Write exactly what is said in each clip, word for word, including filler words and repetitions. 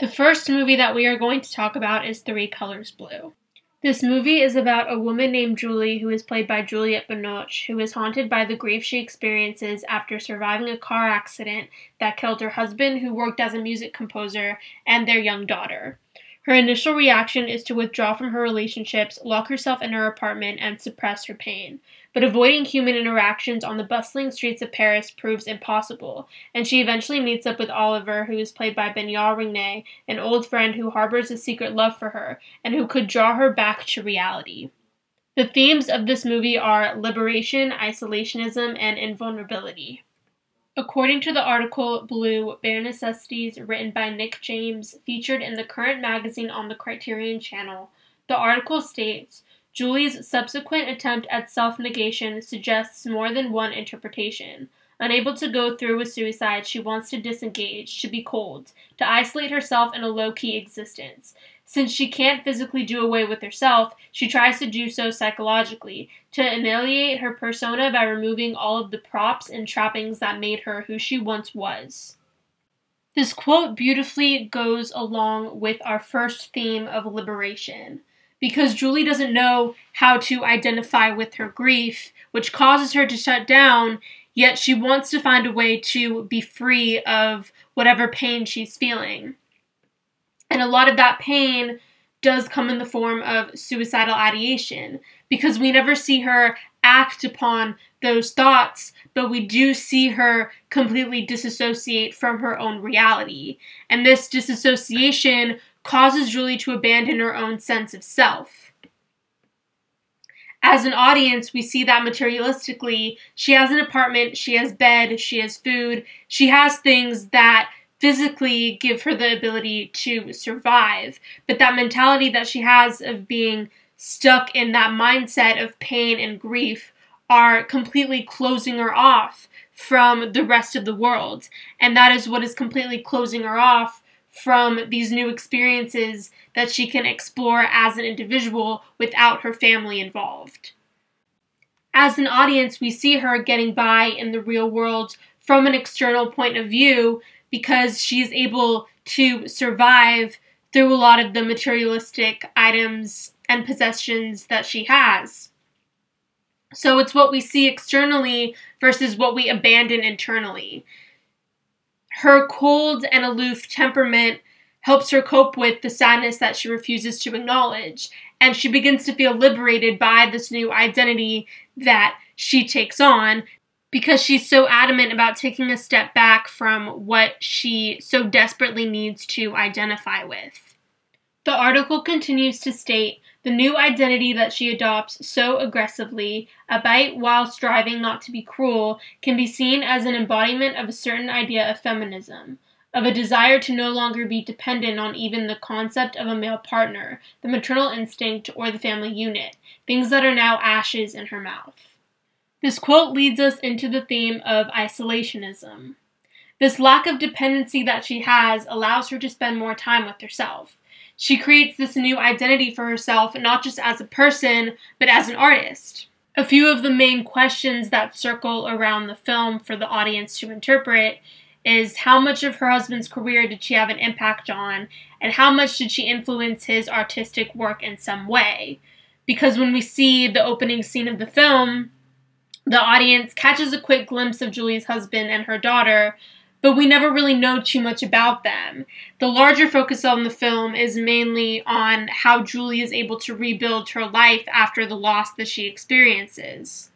The first movie that we are going to talk about is Three Colors: Blue. This movie is about a woman named Julie, who is played by Juliette Binoche, who is haunted by the grief she experiences after surviving a car accident that killed her husband, who worked as a music composer, and their young daughter. Her initial reaction is to withdraw from her relationships, lock herself in her apartment, and suppress her pain. But avoiding human interactions on the bustling streets of Paris proves impossible, and she eventually meets up with Oliver, who is played by Benyar Rigné, an old friend who harbors a secret love for her, and who could draw her back to reality. The themes of this movie are liberation, isolationism, and invulnerability. According to the article, Blue, Bare Necessities, written by Nick James, featured in the current magazine on the Criterion channel, the article states, Julie's subsequent attempt at self-negation suggests more than one interpretation. Unable to go through with suicide, she wants to disengage, to be cold, to isolate herself in a low-key existence. Since she can't physically do away with herself, she tries to do so psychologically, to annihilate her persona by removing all of the props and trappings that made her who she once was. This quote beautifully goes along with our first theme of liberation. Because Julie doesn't know how to identify with her grief, which causes her to shut down, yet she wants to find a way to be free of whatever pain she's feeling. And a lot of that pain does come in the form of suicidal ideation, because we never see her act upon those thoughts, but we do see her completely disassociate from her own reality. And this disassociation causes Julie to abandon her own sense of self. As an audience, we see that materialistically, she has an apartment, she has bed, she has food, she has things that physically give her the ability to survive. But that mentality that she has of being stuck in that mindset of pain and grief are completely closing her off from the rest of the world. And that is what is completely closing her off from these new experiences that she can explore as an individual without her family involved. As an audience, we see her getting by in the real world from an external point of view because she is able to survive through a lot of the materialistic items and possessions that she has. So it's what we see externally versus what we abandon internally. Her cold and aloof temperament helps her cope with the sadness that she refuses to acknowledge, and she begins to feel liberated by this new identity that she takes on because she's so adamant about taking a step back from what she so desperately needs to identify with. The article continues to state, the new identity that she adopts so aggressively, a bite while striving not to be cruel, can be seen as an embodiment of a certain idea of feminism, of a desire to no longer be dependent on even the concept of a male partner, the maternal instinct, or the family unit, things that are now ashes in her mouth. This quote leads us into the theme of isolationism. This lack of dependency that she has allows her to spend more time with herself. She creates this new identity for herself, not just as a person, but as an artist. A few of the main questions that circle around the film for the audience to interpret is how much of her husband's career did she have an impact on, and how much did she influence his artistic work in some way? Because when we see the opening scene of the film, the audience catches a quick glimpse of Julie's husband and her daughter, but we never really know too much about them. The larger focus on the film is mainly on how Julie is able to rebuild her life after the loss that she experiences.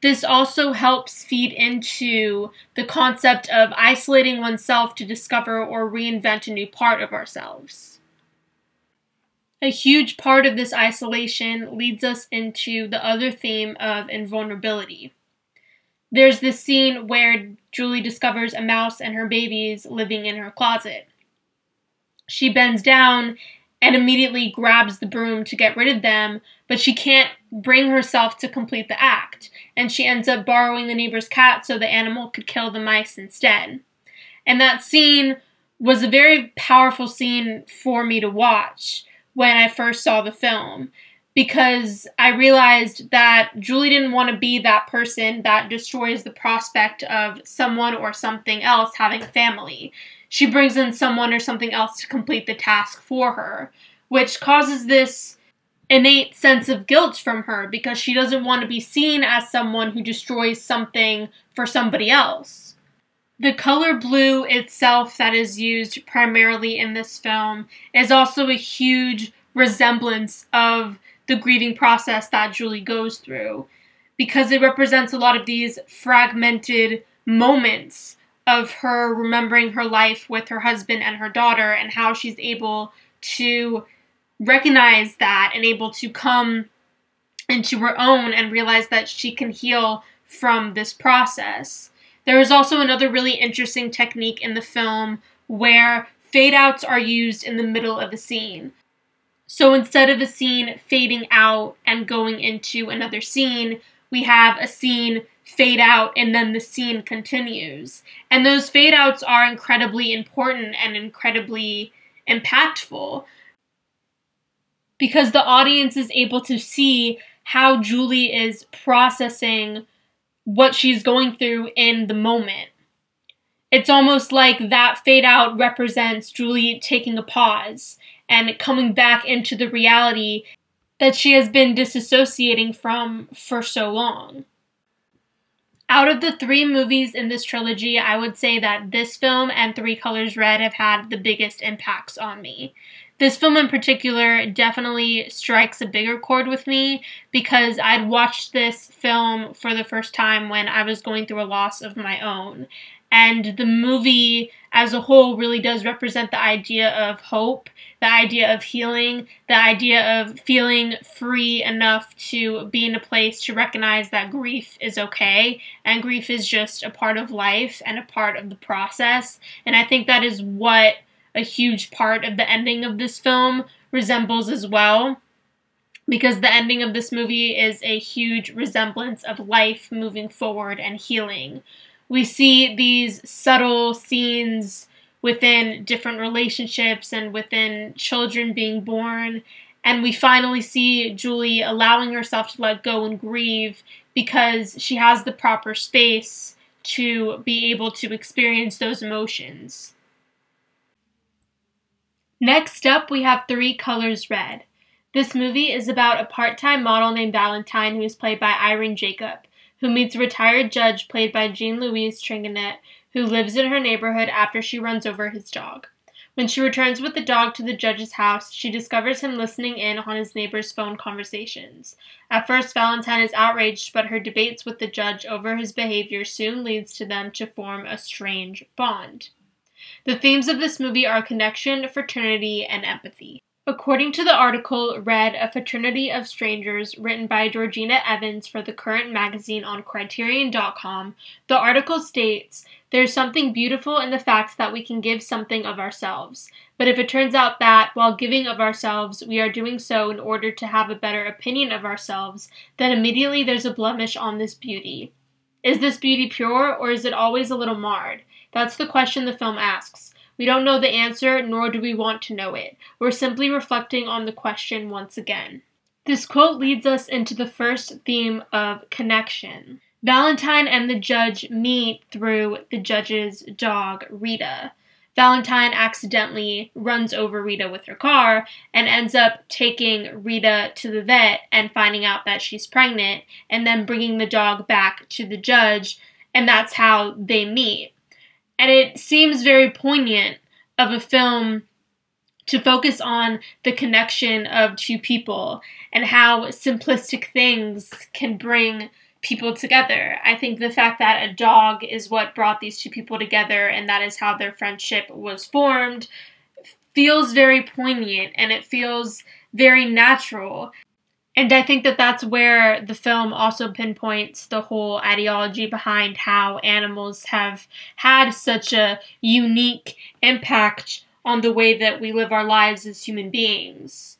This also helps feed into the concept of isolating oneself to discover or reinvent a new part of ourselves. A huge part of this isolation leads us into the other theme of invulnerability. There's this scene where Julie discovers a mouse and her babies living in her closet. She bends down and immediately grabs the broom to get rid of them, but she can't bring herself to complete the act, and she ends up borrowing the neighbor's cat so the animal could kill the mice instead. And that scene was a very powerful scene for me to watch when I first saw the film, because I realized that Julie didn't want to be that person that destroys the prospect of someone or something else having a family. she brings in someone or something else to complete the task for her, which causes this innate sense of guilt from her because she doesn't want to be seen as someone who destroys something for somebody else. The color blue itself that is used primarily in this film is also a huge resemblance of the grieving process that Julie goes through, because it represents a lot of these fragmented moments of her remembering her life with her husband and her daughter and how she's able to recognize that and able to come into her own and realize that she can heal from this process. There is also another really interesting technique in the film where fade-outs are used in the middle of a scene. So instead of a scene fading out and going into another scene, we have a scene fade out and then the scene continues. And those fade outs are incredibly important and incredibly impactful because the audience is able to see how Julie is processing what she's going through in the moment. It's almost like that fade out represents Julie taking a pause and coming back into the reality that she has been disassociating from for so long. Out of the three movies in this trilogy, I would say that this film and Three Colors Red have had the biggest impacts on me. This film in particular definitely strikes a bigger chord with me because I'd watched this film for the first time when I was going through a loss of my own. And the movie as a whole really does represent the idea of hope, the idea of healing, the idea of feeling free enough to be in a place to recognize that grief is okay, and grief is just a part of life and a part of the process. And I think that is what a huge part of the ending of this film resembles as well, because the ending of this movie is a huge resemblance of life moving forward and healing. We see these subtle scenes within different relationships and within children being born. And we finally see Julie allowing herself to let go and grieve because she has the proper space to be able to experience those emotions. Next up, we have Three Colors Red. This movie is about a part-time model named Valentine who is played by Irène Jacob, who meets a retired judge played by Jean-Louis Trintignant, who lives in her neighborhood after she runs over his dog. When she returns with the dog to the judge's house, she discovers him listening in on his neighbor's phone conversations. At first, Valentine is outraged, but her debates with the judge over his behavior soon leads to them to form a strange bond. The themes of this movie are connection, fraternity, and empathy. According to the article, Red, A Fraternity of Strangers, written by Georgina Evans for the Current magazine on Criterion dot com, the article states, "There's something beautiful in the fact that we can give something of ourselves. But if it turns out that, while giving of ourselves, we are doing so in order to have a better opinion of ourselves, then immediately there's a blemish on this beauty. Is this beauty pure, or is it always a little marred? That's the question the film asks. We don't know the answer, nor do we want to know it. We're simply reflecting on the question once again." This quote leads us into the first theme of connection. Valentine and the judge meet through the judge's dog, Rita. Valentine accidentally runs over Rita with her car and ends up taking Rita to the vet and finding out that she's pregnant and then bringing the dog back to the judge, and that's how they meet. And it seems very poignant of a film to focus on the connection of two people and how simplistic things can bring people together. I think the fact that a dog is what brought these two people together and that is how their friendship was formed feels very poignant and it feels very natural. And I think that that's where the film also pinpoints the whole ideology behind how animals have had such a unique impact on the way that we live our lives as human beings.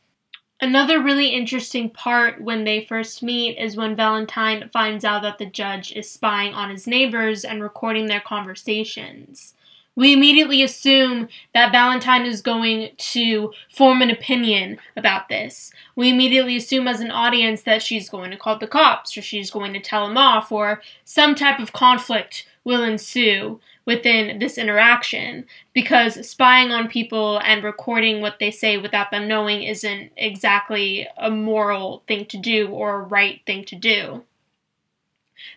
Another really interesting part when they first meet is when Valentine finds out that the judge is spying on his neighbors and recording their conversations. We immediately assume that Valentine is going to form an opinion about this. We immediately assume as an audience that she's going to call the cops or she's going to tell him off or some type of conflict will ensue. within this interaction, because spying on people and recording what they say without them knowing isn't exactly a moral thing to do or a right thing to do.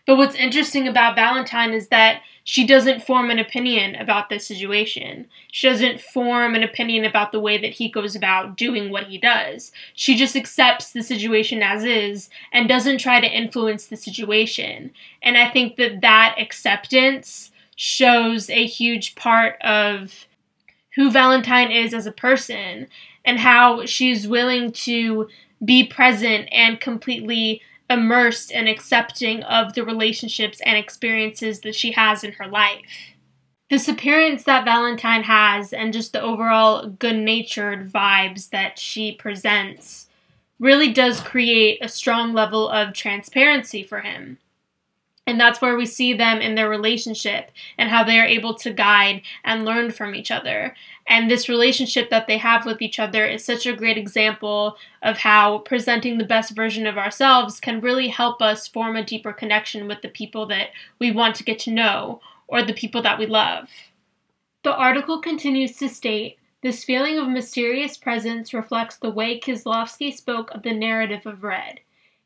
But what's interesting about Valentine is that she doesn't form an opinion about this situation. She doesn't form an opinion about the way that he goes about doing what he does. She just accepts the situation as is and doesn't try to influence the situation. And I think that that acceptance shows a huge part of who Valentine is as a person and how she's willing to be present and completely immersed and accepting of the relationships and experiences that she has in her life. This appearance that Valentine has and just the overall good-natured vibes that she presents really does create a strong level of transparency for him. And that's where we see them in their relationship and how they are able to guide and learn from each other. And this relationship that they have with each other is such a great example of how presenting the best version of ourselves can really help us form a deeper connection with the people that we want to get to know or the people that we love. The article continues to state, "This feeling of mysterious presence reflects the way Kieślowski spoke of the narrative of Red.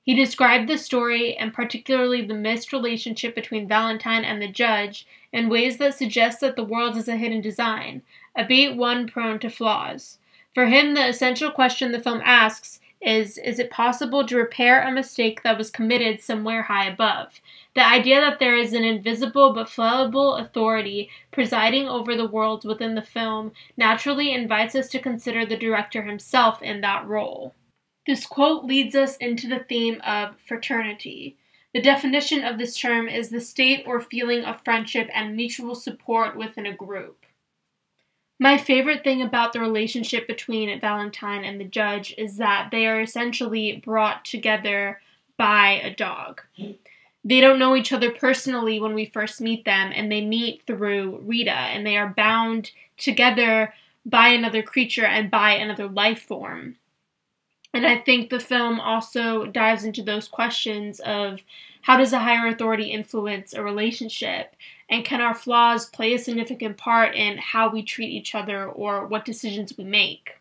He described the story, and particularly the missed relationship between Valentine and the judge, in ways that suggest that the world is a hidden design, albeit one prone to flaws. For him, the essential question the film asks is, is it possible to repair a mistake that was committed somewhere high above? The idea that there is an invisible but fallible authority presiding over the world within the film naturally invites us to consider the director himself in that role." This quote leads us into the theme of fraternity. The definition of this term is the state or feeling of friendship and mutual support within a group. My favorite thing about the relationship between Valentine and the judge is that they are essentially brought together by a dog. They don't know each other personally when we first meet them, and they meet through Rita, and they are bound together by another creature and by another life form. And I think the film also dives into those questions of how does a higher authority influence a relationship? And can our flaws play a significant part in how we treat each other or what decisions we make?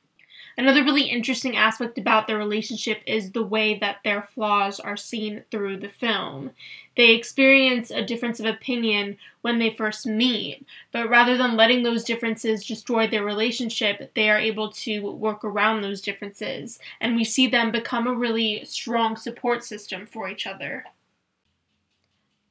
Another really interesting aspect about their relationship is the way that their flaws are seen through the film. They experience a difference of opinion when they first meet, but rather than letting those differences destroy their relationship, they are able to work around those differences, and we see them become a really strong support system for each other.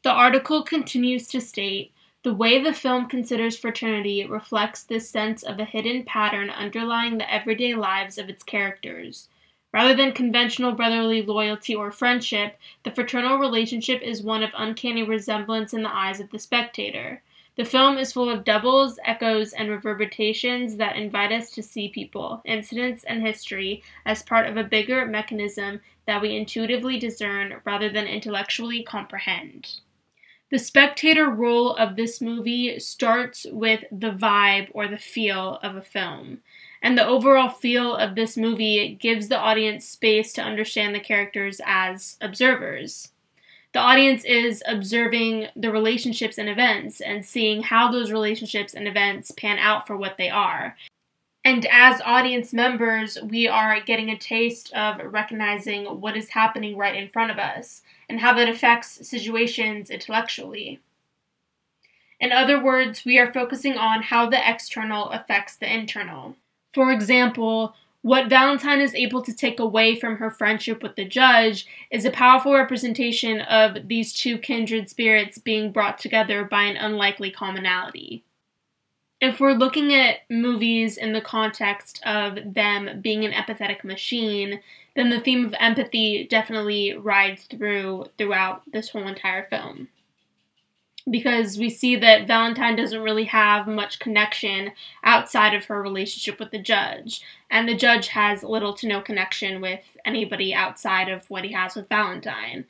The article continues to state, "The way the film considers fraternity reflects this sense of a hidden pattern underlying the everyday lives of its characters. Rather than conventional brotherly loyalty or friendship, the fraternal relationship is one of uncanny resemblance in the eyes of the spectator. The film is full of doubles, echoes, and reverberations that invite us to see people, incidents, and history as part of a bigger mechanism that we intuitively discern rather than intellectually comprehend." The spectator role of this movie starts with the vibe or the feel of a film, and the overall feel of this movie gives the audience space to understand the characters as observers. The audience is observing the relationships and events and seeing how those relationships and events pan out for what they are. And as audience members, we are getting a taste of recognizing what is happening right in front of us and how that affects situations intellectually. In other words, we are focusing on how the external affects the internal. For example, what Valentine is able to take away from her friendship with the judge is a powerful representation of these two kindred spirits being brought together by an unlikely commonality. If we're looking at movies in the context of them being an empathetic machine, then the theme of empathy definitely rides through throughout this whole entire film. Because we see that Valentine doesn't really have much connection outside of her relationship with the judge, and the judge has little to no connection with anybody outside of what he has with Valentine.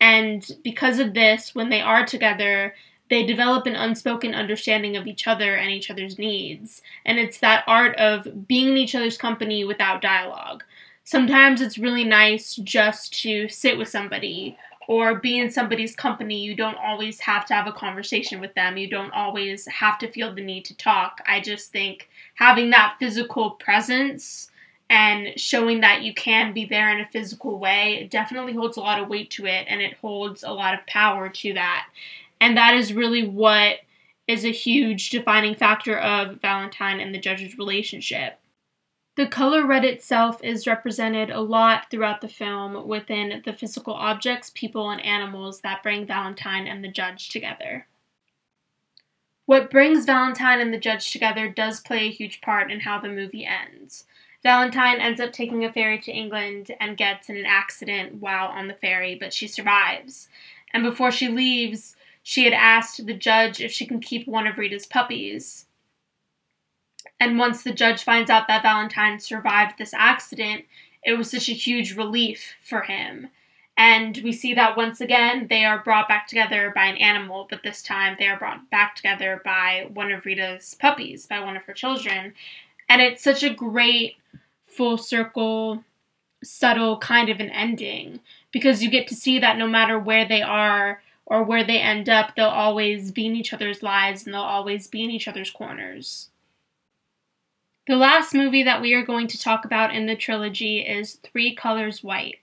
And because of this, when they are together, they develop an unspoken understanding of each other and each other's needs. And it's that art of being in each other's company without dialogue. Sometimes it's really nice just to sit with somebody or be in somebody's company. You don't always have to have a conversation with them. You don't always have to feel the need to talk. I just think having that physical presence and showing that you can be there in a physical way definitely holds a lot of weight to it, and it holds a lot of power to that. And that is really what is a huge defining factor of Valentine and the judge's relationship. The color red itself is represented a lot throughout the film within the physical objects, people, and animals that bring Valentine and the judge together. What brings Valentine and the judge together does play a huge part in how the movie ends. Valentine ends up taking a ferry to England and gets in an accident while on the ferry, but she survives. And before she leaves, she had asked the judge if she can keep one of Rita's puppies. And once the judge finds out that Valentine survived this accident, it was such a huge relief for him. And we see that once again, they are brought back together by an animal, but this time they are brought back together by one of Rita's puppies, by one of her children. And it's such a great full circle, subtle kind of an ending, because you get to see that no matter where they are or where they end up, they'll always be in each other's lives and they'll always be in each other's corners. The last movie that we are going to talk about in the trilogy is Three Colors: White.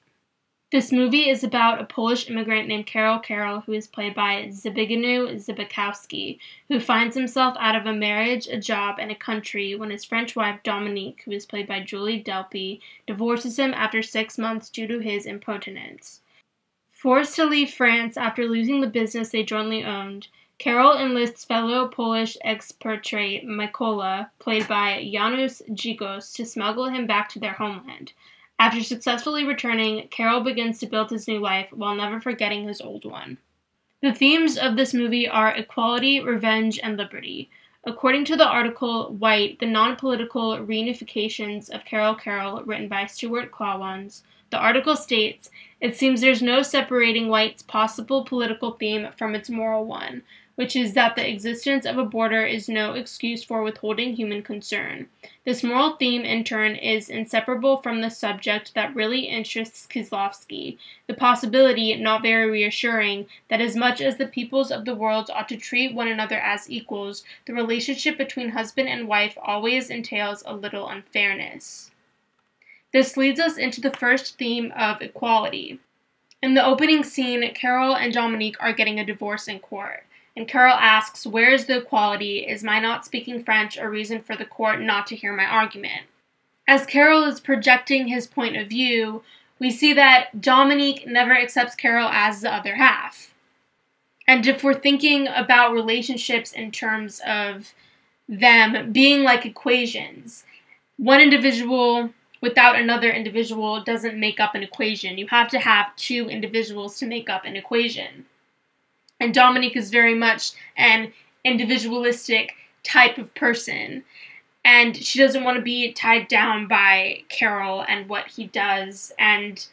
This movie is about a Polish immigrant named Carol Carroll, who is played by Zbigniew Zbikowski, who finds himself out of a marriage, a job, and a country when his French wife Dominique, who is played by Julie Delpy, divorces him after six months due to his impertinence. Forced to leave France after losing the business they jointly owned, Carol enlists fellow Polish expatriate Mikola, played by Janusz Gigos, to smuggle him back to their homeland. After successfully returning, Carol begins to build his new life while never forgetting his old one. The themes of this movie are equality, revenge, and liberty. According to the article White, the non-political reunifications of Carol Carroll, written by Stuart Klawans, the article states, "It seems there's no separating White's possible political theme from its moral one, which is that the existence of a border is no excuse for withholding human concern. This moral theme, in turn, is inseparable from the subject that really interests Kieślowski, the possibility, not very reassuring, that as much as the peoples of the world ought to treat one another as equals, the relationship between husband and wife always entails a little unfairness." This leads us into the first theme of equality. In the opening scene, Carol and Dominique are getting a divorce in court. And Carol asks, "Where is the equality? Is my not speaking French a reason for the court not to hear my argument?" As Carol is projecting his point of view, we see that Dominique never accepts Carol as the other half. And if we're thinking about relationships in terms of them being like equations, one individual without another individual doesn't make up an equation. You have to have two individuals to make up an equation. And Dominique is very much an individualistic type of person. And she doesn't want to be tied down by Carol and what he does. And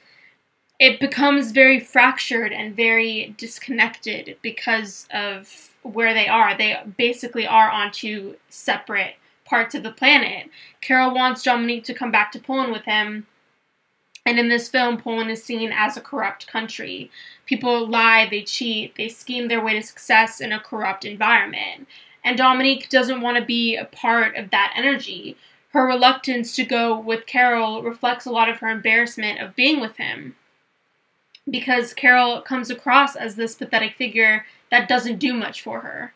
it becomes very fractured and very disconnected because of where they are. They basically are on two separate parts of the planet. Carol wants Dominique to come back to Poland with him. And in this film, Poland is seen as a corrupt country. People lie, they cheat, they scheme their way to success in a corrupt environment. And Dominique doesn't want to be a part of that energy. Her reluctance to go with Carol reflects a lot of her embarrassment of being with him, because Carol comes across as this pathetic figure that doesn't do much for her.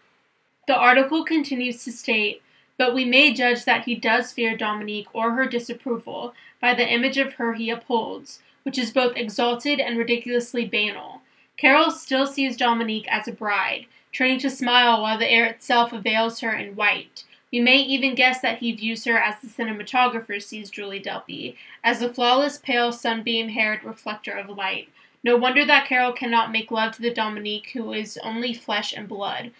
The article continues to state, "But we may judge that he does fear Dominique or her disapproval by the image of her he upholds, which is both exalted and ridiculously banal. Carol still sees Dominique as a bride, turning to smile while the air itself veils her in white. We may even guess that he views her as the cinematographer sees Julie Delpy, as the flawless, pale, sunbeam-haired reflector of light. No wonder that Carol cannot make love to the Dominique who is only flesh and blood.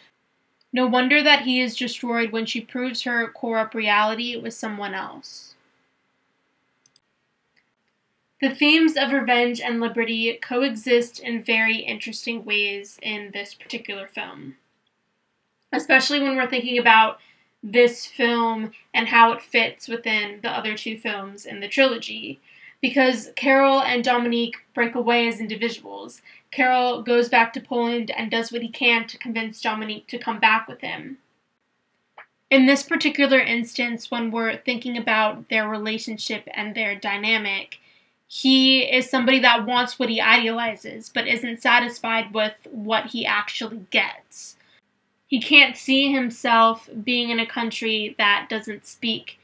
No wonder that he is destroyed when she proves her corrupt reality with someone else." The themes of revenge and liberty coexist in very interesting ways in this particular film, especially when we're thinking about this film and how it fits within the other two films in the trilogy. because Carol and Dominique break away as individuals. Carol goes back to Poland and does what he can to convince Dominique to come back with him. In this particular instance, when we're thinking about their relationship and their dynamic, he is somebody that wants what he idealizes, but isn't satisfied with what he actually gets. He can't see himself being in a country that doesn't speak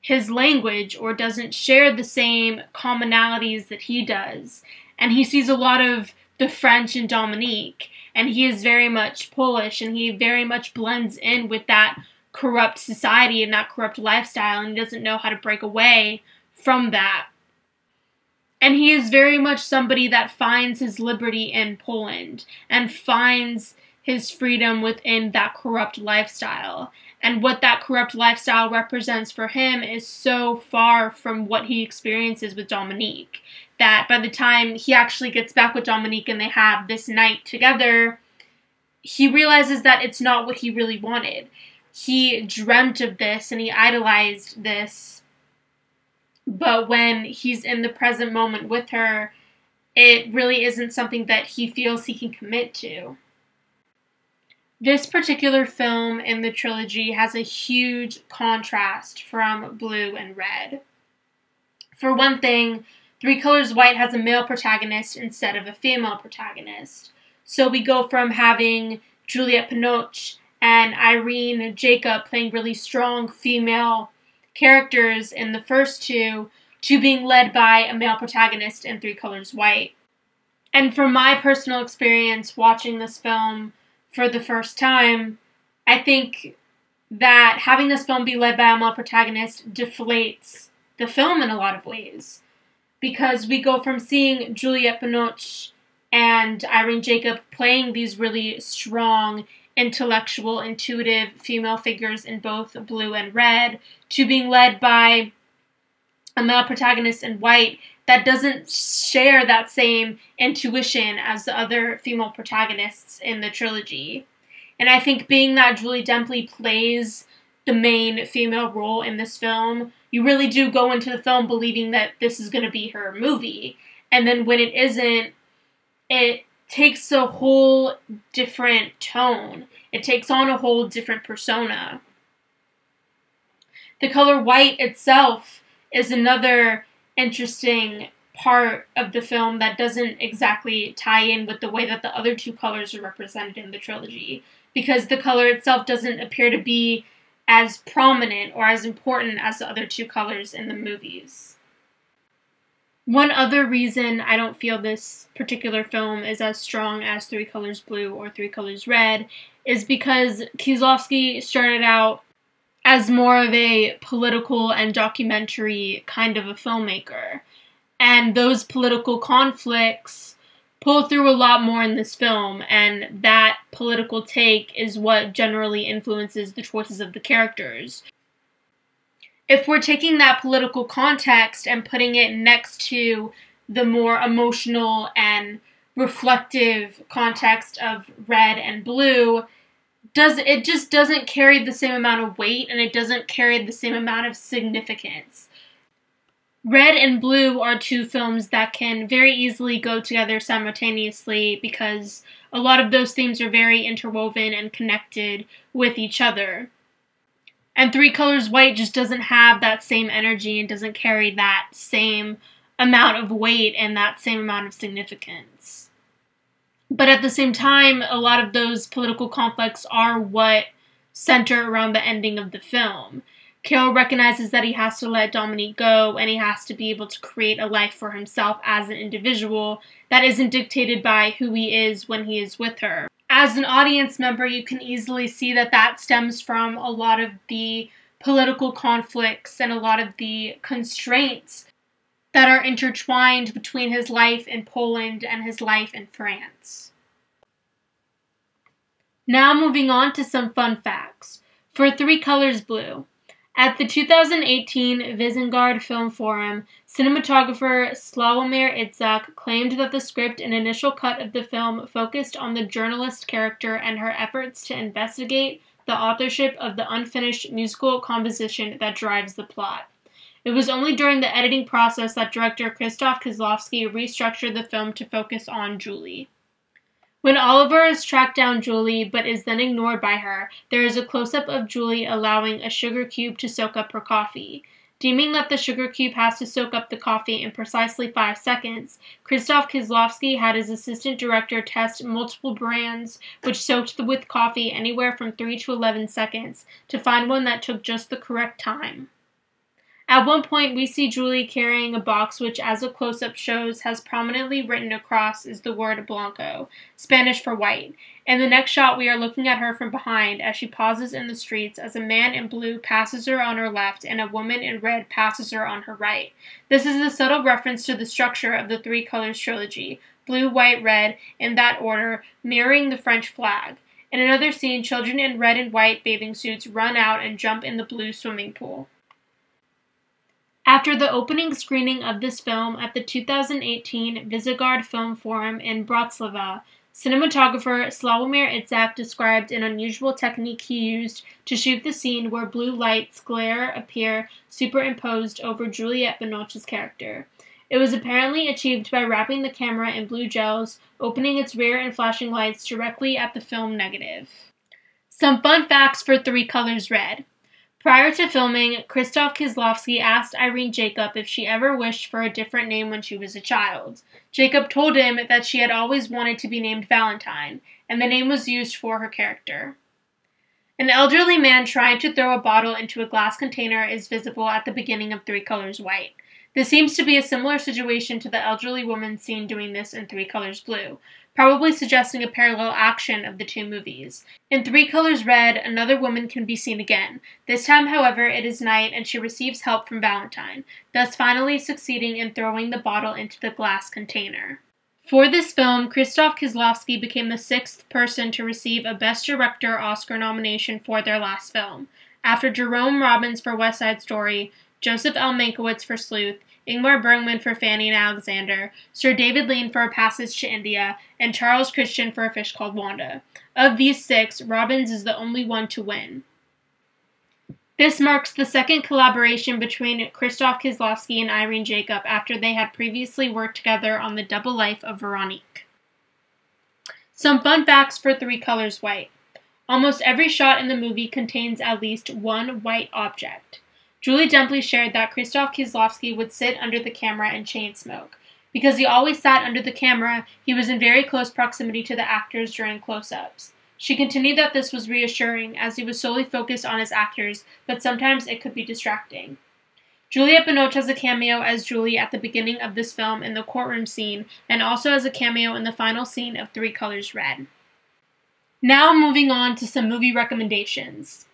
his language or doesn't share the same commonalities that he does. And he sees a lot of the French in Dominique, and he is very much Polish, and he very much blends in with that corrupt society and that corrupt lifestyle, and he doesn't know how to break away from that. And he is very much somebody that finds his liberty in Poland and finds his freedom within that corrupt lifestyle. And what that corrupt lifestyle represents for him is so far from what he experiences with Dominique that by the time he actually gets back with Dominique and they have this night together, he realizes that it's not what he really wanted. He dreamt of this and he idolized this, but when he's in the present moment with her, it really isn't something that he feels he can commit to. This particular film in the trilogy has a huge contrast from Blue and Red. For one thing, Three Colors White has a male protagonist instead of a female protagonist. So we go from having Juliette Binoche and Irène Jacob playing really strong female characters in the first two to being led by a male protagonist in Three Colors White. And from my personal experience watching this film for the first time, I think that having this film be led by a male protagonist deflates the film in a lot of ways, because we go from seeing Juliette Binoche and Irène Jacob playing these really strong, intellectual, intuitive female figures in both Blue and Red to being led by a male protagonist in White that doesn't share that same intuition as the other female protagonists in the trilogy. And I think being that Julie Delpy plays the main female role in this film, you really do go into the film believing that this is going to be her movie. And then when it isn't, it takes a whole different tone. It takes on a whole different persona. The color white itself is another interesting part of the film that doesn't exactly tie in with the way that the other two colors are represented in the trilogy, because the color itself doesn't appear to be as prominent or as important as the other two colors in the movies. One other reason I don't feel this particular film is as strong as Three Colors Blue or Three Colors Red is because Kieślowski started out as more of a political and documentary kind of a filmmaker. And those political conflicts pull through a lot more in this film, and that political take is what generally influences the choices of the characters. If we're taking that political context and putting it next to the more emotional and reflective context of Red and Blue, Does it just doesn't carry the same amount of weight, and it doesn't carry the same amount of significance. Red and Blue are two films that can very easily go together simultaneously because a lot of those themes are very interwoven and connected with each other. And Three Colors White just doesn't have that same energy and doesn't carry that same amount of weight and that same amount of significance. But at the same time, a lot of those political conflicts are what center around the ending of the film. Carol recognizes that he has to let Dominique go, and he has to be able to create a life for himself as an individual that isn't dictated by who he is when he is with her. As an audience member, you can easily see that that stems from a lot of the political conflicts and a lot of the constraints that are intertwined between his life in Poland and his life in France. Now moving on to some fun facts. For Three Colors Blue, at the two thousand eighteen Visegrad Film Forum, cinematographer Sławomir Idziak claimed that the script and initial cut of the film focused on the journalist character and her efforts to investigate the authorship of the unfinished musical composition that drives the plot. It was only during the editing process that director Krzysztof Kieślowski restructured the film to focus on Julie. When Oliver has tracked down Julie but is then ignored by her, there is a close-up of Julie allowing a sugar cube to soak up her coffee. Deeming that the sugar cube has to soak up the coffee in precisely five seconds, Krzysztof Kieślowski had his assistant director test multiple brands which soaked with coffee anywhere from three to eleven seconds to find one that took just the correct time. At one point, we see Julie carrying a box which, as a close-up shows, has prominently written across is the word blanco, Spanish for white. In the next shot, we are looking at her from behind as she pauses in the streets as a man in blue passes her on her left and a woman in red passes her on her right. This is a subtle reference to the structure of the Three Colors trilogy, blue, white, red, in that order, mirroring the French flag. In another scene, children in red and white bathing suits run out and jump in the blue swimming pool. After the opening screening of this film at the two thousand eighteen Visegrad Film Forum in Bratislava, cinematographer Sławomir Idziak described an unusual technique he used to shoot the scene where blue lights glare appear superimposed over Juliette Binoche's character. It was apparently achieved by wrapping the camera in blue gels, opening its rear and flashing lights directly at the film negative. Some fun facts for Three Colors Red. Prior to filming, Krzysztof Kieślowski asked Irène Jacob if she ever wished for a different name when she was a child. Jacob told him that she had always wanted to be named Valentine, and the name was used for her character. An elderly man trying to throw a bottle into a glass container is visible at the beginning of Three Colors White. This seems to be a similar situation to the elderly woman seen doing this in Three Colors Blue, probably suggesting a parallel action of the two movies. In Three Colors Red, another woman can be seen again. This time, however, it is night and she receives help from Valentine, thus finally succeeding in throwing the bottle into the glass container. For this film, Krzysztof Kieślowski became the sixth person to receive a Best Director Oscar nomination for their last film, after Jerome Robbins for West Side Story, Joseph L. Mankiewicz for Sleuth, Ingmar Bergman for Fanny and Alexander, Sir David Lean for A Passage to India, and Charles Christian for A Fish Called Wanda. Of these six, Robbins is the only one to win. This marks the second collaboration between Krzysztof Kieślowski and Irène Jacob after they had previously worked together on The Double Life of Veronique. Some fun facts for Three Colors White. Almost every shot in the movie contains at least one white object. Julie Delpy shared that Krzysztof Kieślowski would sit under the camera and chain smoke. Because he always sat under the camera, he was in very close proximity to the actors during close-ups. She continued that this was reassuring, as he was solely focused on his actors, but sometimes it could be distracting. Juliette Binoche has a cameo as Julie at the beginning of this film in the courtroom scene, and also has a cameo in the final scene of Three Colors Red. Now moving on to some movie recommendations.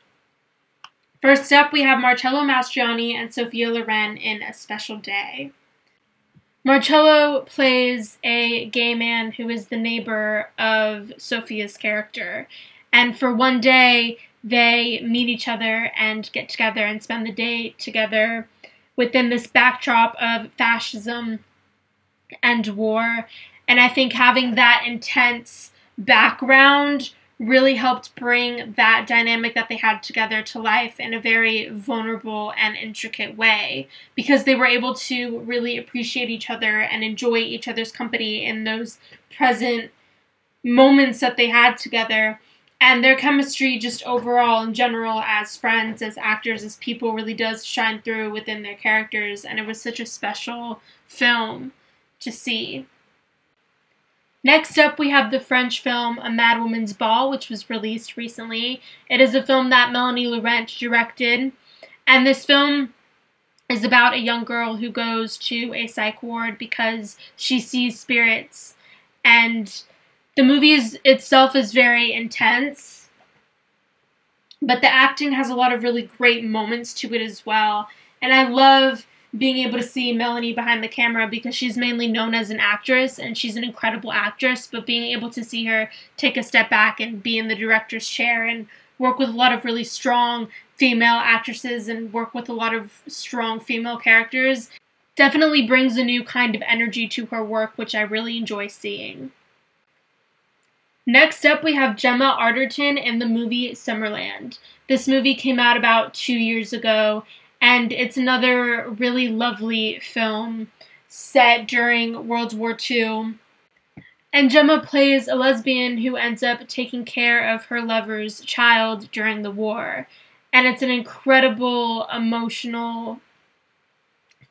First up, we have Marcello Mastroianni and Sophia Loren in A Special Day. Marcello plays a gay man who is the neighbor of Sophia's character, and for one day, they meet each other and get together and spend the day together within this backdrop of fascism and war, and I think having that intense background really helped bring that dynamic that they had together to life in a very vulnerable and intricate way, because they were able to really appreciate each other and enjoy each other's company in those present moments that they had together. And their chemistry just overall in general as friends, as actors, as people really does shine through within their characters, and it was such a special film to see. Next up, we have the French film A Mad Woman's Ball, which was released recently. It is a film that Melanie Laurent directed, and this film is about a young girl who goes to a psych ward because she sees spirits, and the movie is, itself is very intense, but the acting has a lot of really great moments to it as well, and I love being able to see Melanie behind the camera because she's mainly known as an actress and she's an incredible actress, but being able to see her take a step back and be in the director's chair and work with a lot of really strong female actresses and work with a lot of strong female characters definitely brings a new kind of energy to her work, which I really enjoy seeing. Next up, we have Gemma Arterton in the movie Summerland. This movie came out about two years ago, And it's another really lovely film set during World War Two. And Gemma plays a lesbian who ends up taking care of her lover's child during the war. And it's an incredible, emotional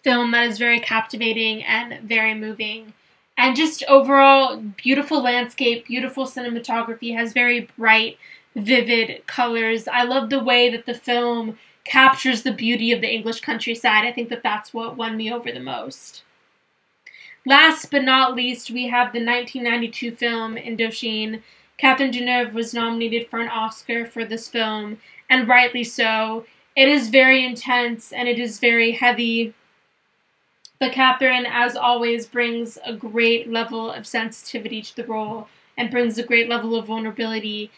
film that is very captivating and very moving. And just overall, beautiful landscape, beautiful cinematography, has very bright, vivid colors. I love the way that the film captures the beauty of the English countryside. I think that that's what won me over the most. Last but not least, we have the nineteen ninety-two film Indochine. Catherine Deneuve was nominated for an Oscar for this film, and rightly so. It is very intense, and it is very heavy. But Catherine, as always, brings a great level of sensitivity to the role and brings a great level of vulnerability.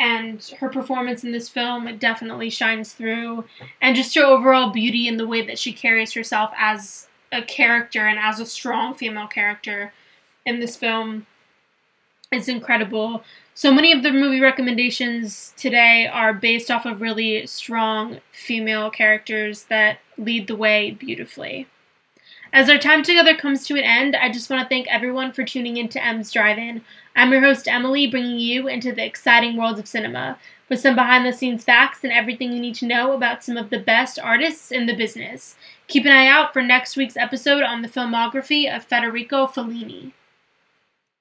And her performance in this film definitely shines through. And just her overall beauty and the way that she carries herself as a character and as a strong female character in this film is incredible. So many of the movie recommendations today are based off of really strong female characters that lead the way beautifully. As our time together comes to an end, I just want to thank everyone for tuning in to Em's Drive-In. I'm your host, Emily, bringing you into the exciting world of cinema, with some behind-the-scenes facts and everything you need to know about some of the best artists in the business. Keep an eye out for next week's episode on the filmography of Federico Fellini.